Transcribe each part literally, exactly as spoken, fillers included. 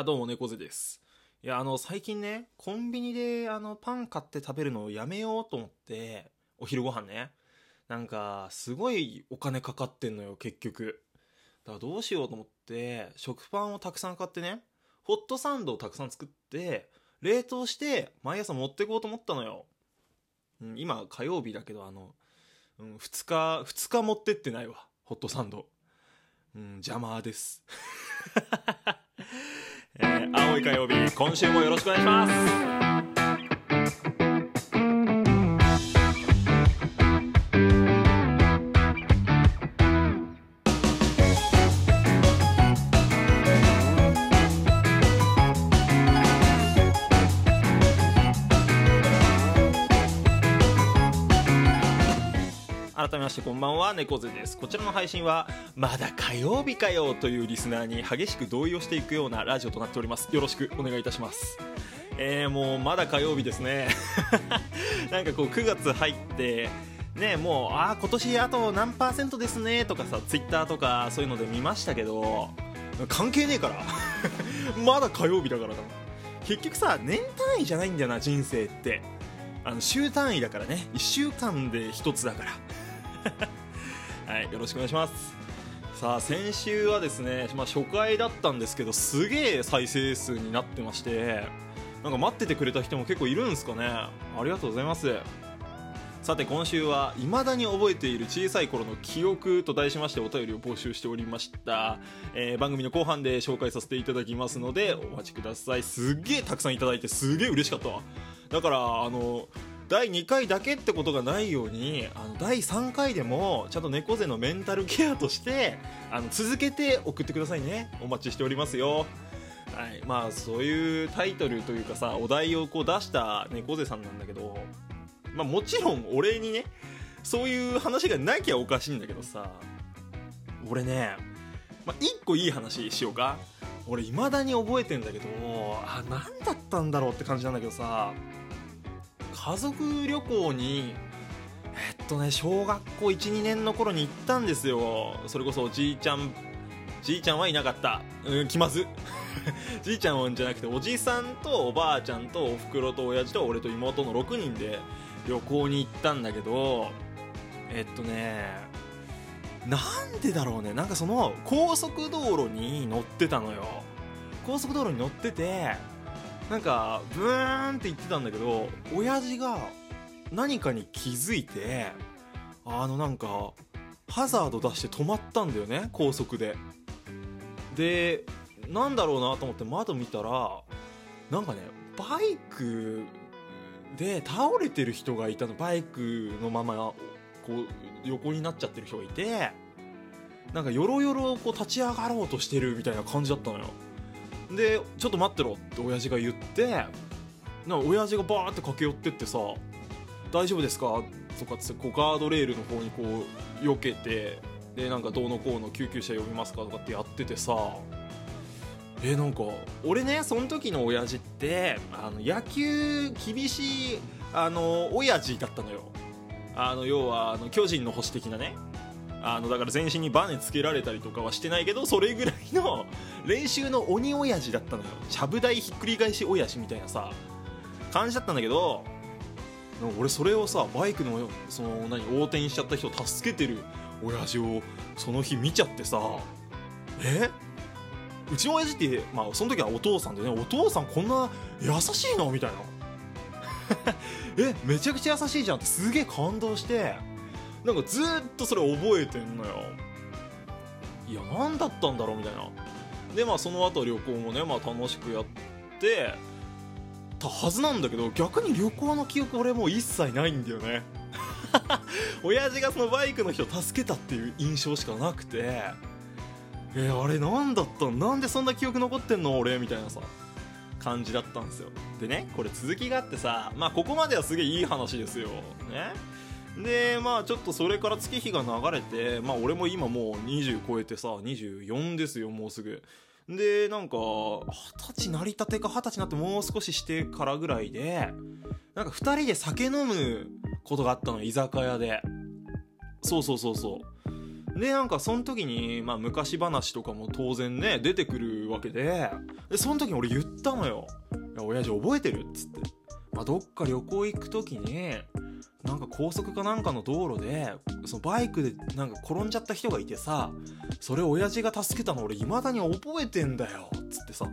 あ、どうも猫背です。いやあの最近ね、コンビニであのパン買って食べるのをやめようと思って、お昼ご飯ね、なんかすごいお金かかってんのよ結局。だからどうしようと思って食パンをたくさん買ってね、ホットサンドをたくさん作って冷凍して毎朝持ってこうと思ったのよ、うん、今火曜日だけどあの、うん、ふつかふつか持ってってないわホットサンド、うん、邪魔です。えー、青い火曜日、今週もよろしくお願いします。改めましてこんばんは、猫背です。こちらの配信はまだ火曜日かよというリスナーに激しく同意をしていくようなラジオとなっております。よろしくお願いいたします。えー、もうまだ火曜日ですね。なんかこうくがつ入ってね、もうあ今年あと何パーセントですねとかさ、ツイッターとかそういうので見ましたけど、関係ねえから。まだ火曜日だからだ。結局さ、年単位じゃないんだよな人生って。あの週単位だからね、いっしゅうかんでひとつだから。はい、よろしくお願いします。さあ先週はですね、まあ、初回だったんですけど、すげえ再生数になってまして、なんか待っててくれた人も結構いるんですかね。ありがとうございます。さて今週は未だに覚えている小さい頃の記憶と題しましてお便りを募集しておりました。えー、番組の後半で紹介させていただきますのでお待ちください。すげえたくさんいただいてすげえ嬉しかったわ。だからあのだいにかいだけってことがないように、あのだいさんかいでもちゃんと猫背のメンタルケアとしてあの続けて送ってくださいね。お待ちしておりますよ。はい、まあそういうタイトルというかさ、お題をこう出した猫背さんなんだけど、まあもちろん俺にねそういう話がなきゃおかしいんだけどさ、俺ね、まあ、いっこいい話しようか。俺未だに覚えてんだけど、あ、何だったんだろうって感じなんだけどさ、家族旅行にえっとね小学校 いち,に 年の頃に行ったんですよ。それこそじいちゃんじいちゃんはいなかった、うん、気まず。じいちゃんじゃなくておじさんとおばあちゃんとおふくろと親父と俺と妹のろくにんで旅行に行ったんだけど、えっとねなんでだろうね、なんかその高速道路に乗ってたのよ。高速道路に乗っててなんかブーンって言ってたんだけど、親父が何かに気づいて、あのなんかハザード出して止まったんだよね高速で。でなんだろうなと思って窓見たら、なんかねバイクで倒れてる人がいたの。バイクのままこう横になっちゃってる人がいて、なんかよろよろこう立ち上がろうとしてるみたいな感じだったのよ。でちょっと待ってろって親父が言って、なんか親父がバーって駆け寄ってってさ、大丈夫ですかとかつってこうガードレールの方にこう避けて、でなんかどうのこうの救急車呼びますかとかってやっててさ、えー、なんか俺ねその時の親父ってあの野球厳しいあの親父だったのよ。あの要はあの巨人の星的なね、あのだから全身にバネつけられたりとかはしてないけど、それぐらいの練習の鬼親父だったのよ。ちゃぶ台ひっくり返し親父みたいなさ感じだったんだけど、俺それをさバイクのその何横転しちゃった人を助けてる親父をその日見ちゃってさ、えうちの親父って、まあ、その時はお父さんでね、お父さんこんな優しいのみたいな。えめちゃくちゃ優しいじゃんってすげえ感動して、なんかずっとそれ覚えてんのよ。いや何だったんだろうみたいな。でまあその後旅行もね、まあ、楽しくやってたはずなんだけど、逆に旅行の記憶俺もう一切ないんだよね。親父がそのバイクの人を助けたっていう印象しかなくて、えあれ何だったん、なんでそんな記憶残ってんの俺みたいなさ感じだったんですよ。でねこれ続きがあってさ、まあここまではすげえいい話ですよね。でまあちょっとそれから月日が流れて、まあ俺も今もうにじゅう超えてさ、にじゅうよんですよもうすぐで、なんかはたちなりたてかはたちになってもう少ししてからぐらいで、なんかふたりで酒飲むことがあったの、居酒屋で。そうそうそうそうでなんかその時に、まあ、昔話とかも当然ね出てくるわけで、でその時に俺言ったのよ、いや親父覚えてるっつって、まあ、どっか旅行行く時になんか高速かなんかの道路でそのバイクでなんか転んじゃった人がいてさ、それを親父が助けたの俺未だに覚えてんだよっつってさ、も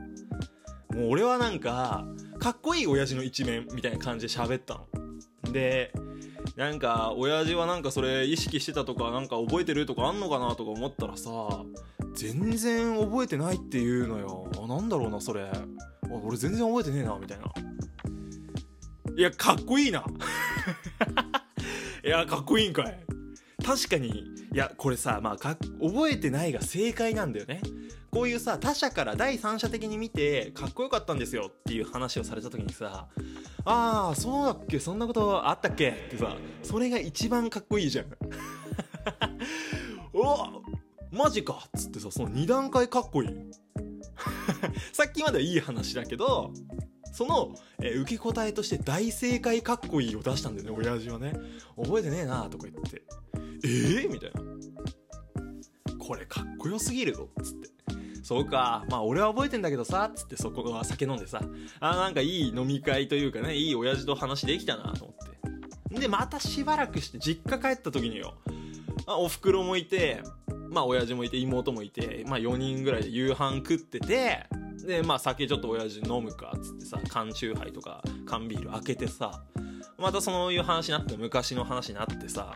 う俺はなんかかっこいい親父の一面みたいな感じで喋ったので、なんか親父はなんかそれ意識してたとかなんか覚えてるとかあんのかなとか思ったらさ、全然覚えてないっていうのよ。あ、なんだろうなそれ、あ俺全然覚えてねえなみたいな。いやかっこいいな。いやかっこいいんかい。確かに、いやこれさ、まあか覚えてないが正解なんだよね。こういうさ他者から第三者的に見てかっこよかったんですよっていう話をされた時にさ、あーそうだっけ、そんなことあったっけってさ、それが一番かっこいいじゃん。おマジかっつってさ、そのに段階かっこいい。さっきまではいい話だけど、その、えー、受け答えとして大正解かっこいいを出したんだよね親父はね。覚えてねえなとか言って、えーみたいな、これかっこよすぎるぞっつって、そうか、まあ俺は覚えてんだけどさっつって、そこは酒飲んでさ、あなんかいい飲み会というかね、いい親父と話できたなと思って、でまたしばらくして実家帰った時によ、あお袋もいて、まあ親父もいて妹もいて、まあよにんぐらいで夕飯食ってて、でまあ酒ちょっと親父飲むかっつってさ、缶チューハイとか缶ビール開けてさ、またそういう話になって、昔の話になってさ、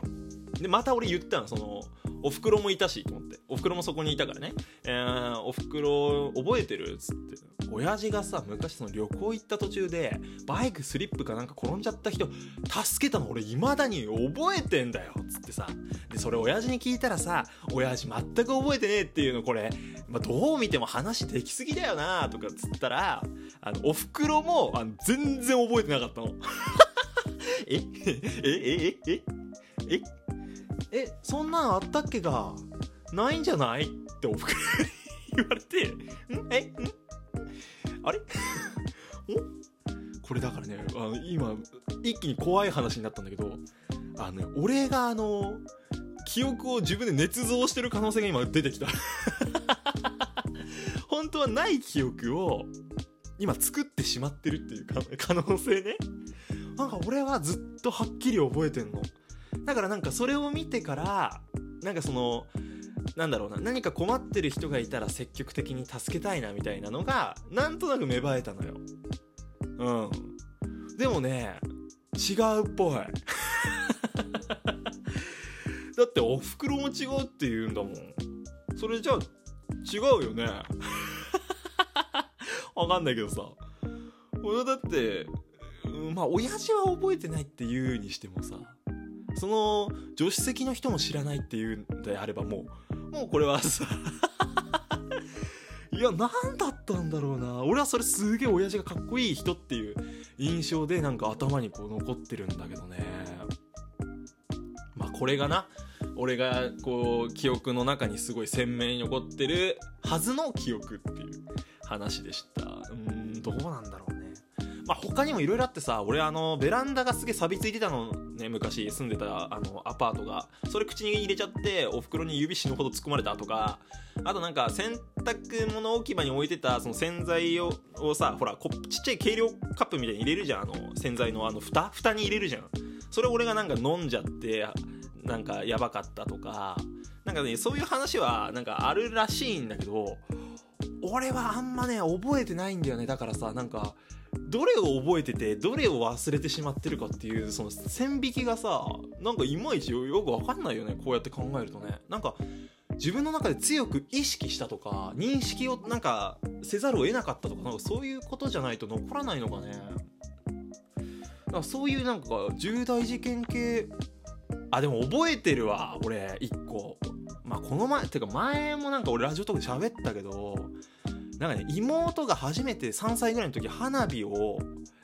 でまた俺言ったの、そのおふくろもいたしと思って、おふくろもそこにいたからね、えー、おふくろ覚えてるっつって、親父がさ昔その旅行行った途中でバイクスリップかなんか転んじゃった人助けたの俺いまだに覚えてんだよっつってさ、でそれ親父に聞いたらさ、親父全く覚えてねえっていうの、これ、まあ、どう見ても話できすぎだよなとかっつったら、あのおふくろもあの全然覚えてなかったの。ええええええええそんなのあったっけがないんじゃないっておふくろ言われて、んえんあれおこれだからね、あの今一気に怖い話になったんだけど、あの、ね、俺があの記憶を自分で捏造してる可能性が今出てきた。本当はない記憶を今作ってしまってるっていう可能性ね。なんか俺はずっとはっきり覚えてんのだから、なんかそれを見てから、なんかそのなんだろうな、何か困ってる人がいたら積極的に助けたいなみたいなのがなんとなく芽生えたのよ。うんでもね違うっぽい。だっておふくろも違うって言うんだもん。それじゃあ違うよね。わかんないけどさ、俺だって、うん、まあ親父は覚えてないって言うにしてもさ、その助手席の人も知らないっていうんであれば、もうもうこれはさ、いや何だったんだろうな。俺はそれすげえ親父がかっこいい人っていう印象でなんか頭にこう残ってるんだけどね。まあこれがな、俺がこう記憶の中にすごい鮮明に残ってるはずの記憶っていう話でした。うーんどうなんだろうね。まあ、他にもいろいろあってさ、俺あのベランダがすげえ錆びついてたのね、昔住んでたあのアパートが。それ口に入れちゃってお袋に指死ぬほど突っ込まれたとか、あとなんか洗濯物置き場に置いてたその洗剤 を, をさほらこちっちゃい軽量カップみたいに入れるじゃん、あの洗剤のあの蓋蓋に入れるじゃん。それ俺がなんか飲んじゃってなんかやばかったとか、なんかねそういう話はなんかあるらしいんだけど、俺はあんまね覚えてないんだよね。だからさ、なんかどれを覚えててどれを忘れてしまってるかっていうその線引きがさ、なんかいまいちよく分かんないよね。こうやって考えるとね、なんか自分の中で強く意識したとか認識をなんかせざるを得なかったとか、なんかそういうことじゃないと残らないのかね。だからそういうなんか重大事件系、あでも覚えてるわ俺一個。まあこの前てか前もなんか俺ラジオとかで喋ったけど、なんかね妹が初めてさんさいぐらいの時花火を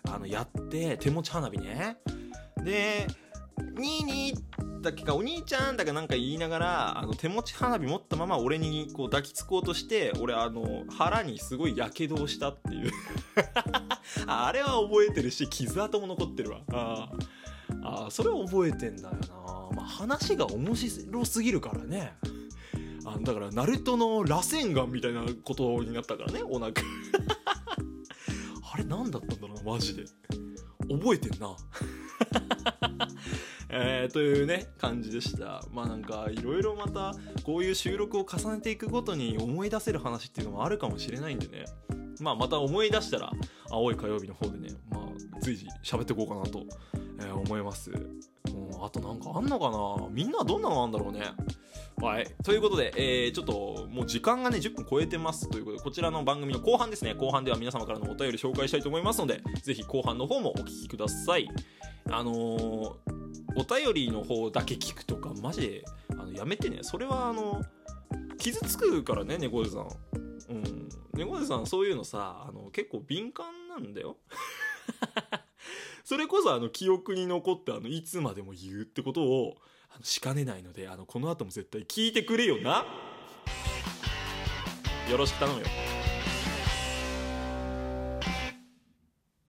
あのやって、手持ち花火ね、でにーにーだっけかお兄ちゃんだかなんか言いながら、あの手持ち花火持ったまま俺にこう抱きつこうとして、俺あの腹にすごいやけどをしたっていう。あれは覚えてるし傷跡も残ってるわ。ああそれは覚えてんだよな。まあ、話が面白すぎるからね。あだからナルトの螺旋岩みたいなことになったからね、お腹あれ何だったんだろうな、マジで覚えてんなえー、というね感じでした。まあなんかいろいろまたこういう収録を重ねていくごとに思い出せる話っていうのもあるかもしれないんでね、まあまた思い出したら青い火曜日の方でね、まあ随時喋っていこうかなと、えー、思います。うん、あとなんかあんのかな、みんなどんなのあんだろうね。はい、ということで、えー、ちょっともう時間がねじゅっぷん超えてますということで、こちらの番組の後半ですね、後半では皆様からのお便り紹介したいと思いますので、ぜひ後半の方もお聞きください。あのーお便りの方だけ聞くとかマジであのやめてね、それはあの傷つくからね、猫背さん。うん、猫背さんそういうのさあの結構敏感なんだよそれこそあの記憶に残ってあのいつまでも言うってことをあのしかねないので、あのこの後も絶対聞いてくれよなよろしく頼むよ。